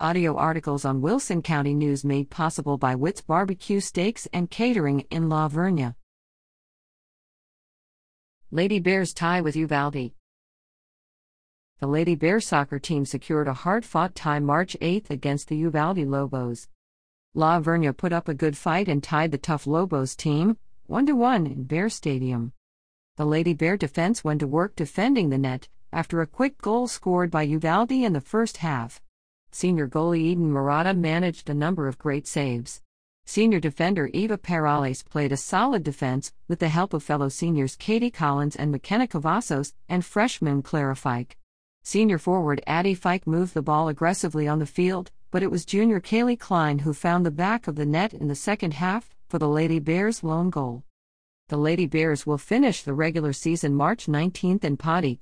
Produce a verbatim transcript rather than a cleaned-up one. Audio articles on Wilson County News made possible by Witz Barbecue Steaks and Catering in La Vernia. Lady Bears tie with Uvalde. The Lady Bear soccer team secured a hard-fought tie March eighth against the Uvalde Lobos. La Vernia put up a good fight and tied the tough Lobos team, one to one in Bear Stadium. The Lady Bear defense went to work defending the net, after a quick goal scored by Uvalde in the first half. Senior goalie Eden Murata managed a number of great saves. Senior defender Eva Perales played a solid defense, with the help of fellow seniors Katie Collins and McKenna Cavazos, and freshman Clara Fike. Senior forward Addie Fike moved the ball aggressively on the field, but it was junior Kaylee Klein who found the back of the net in the second half, for the Lady Bears' lone goal. The Lady Bears will finish the regular season March nineteenth in Pawnee.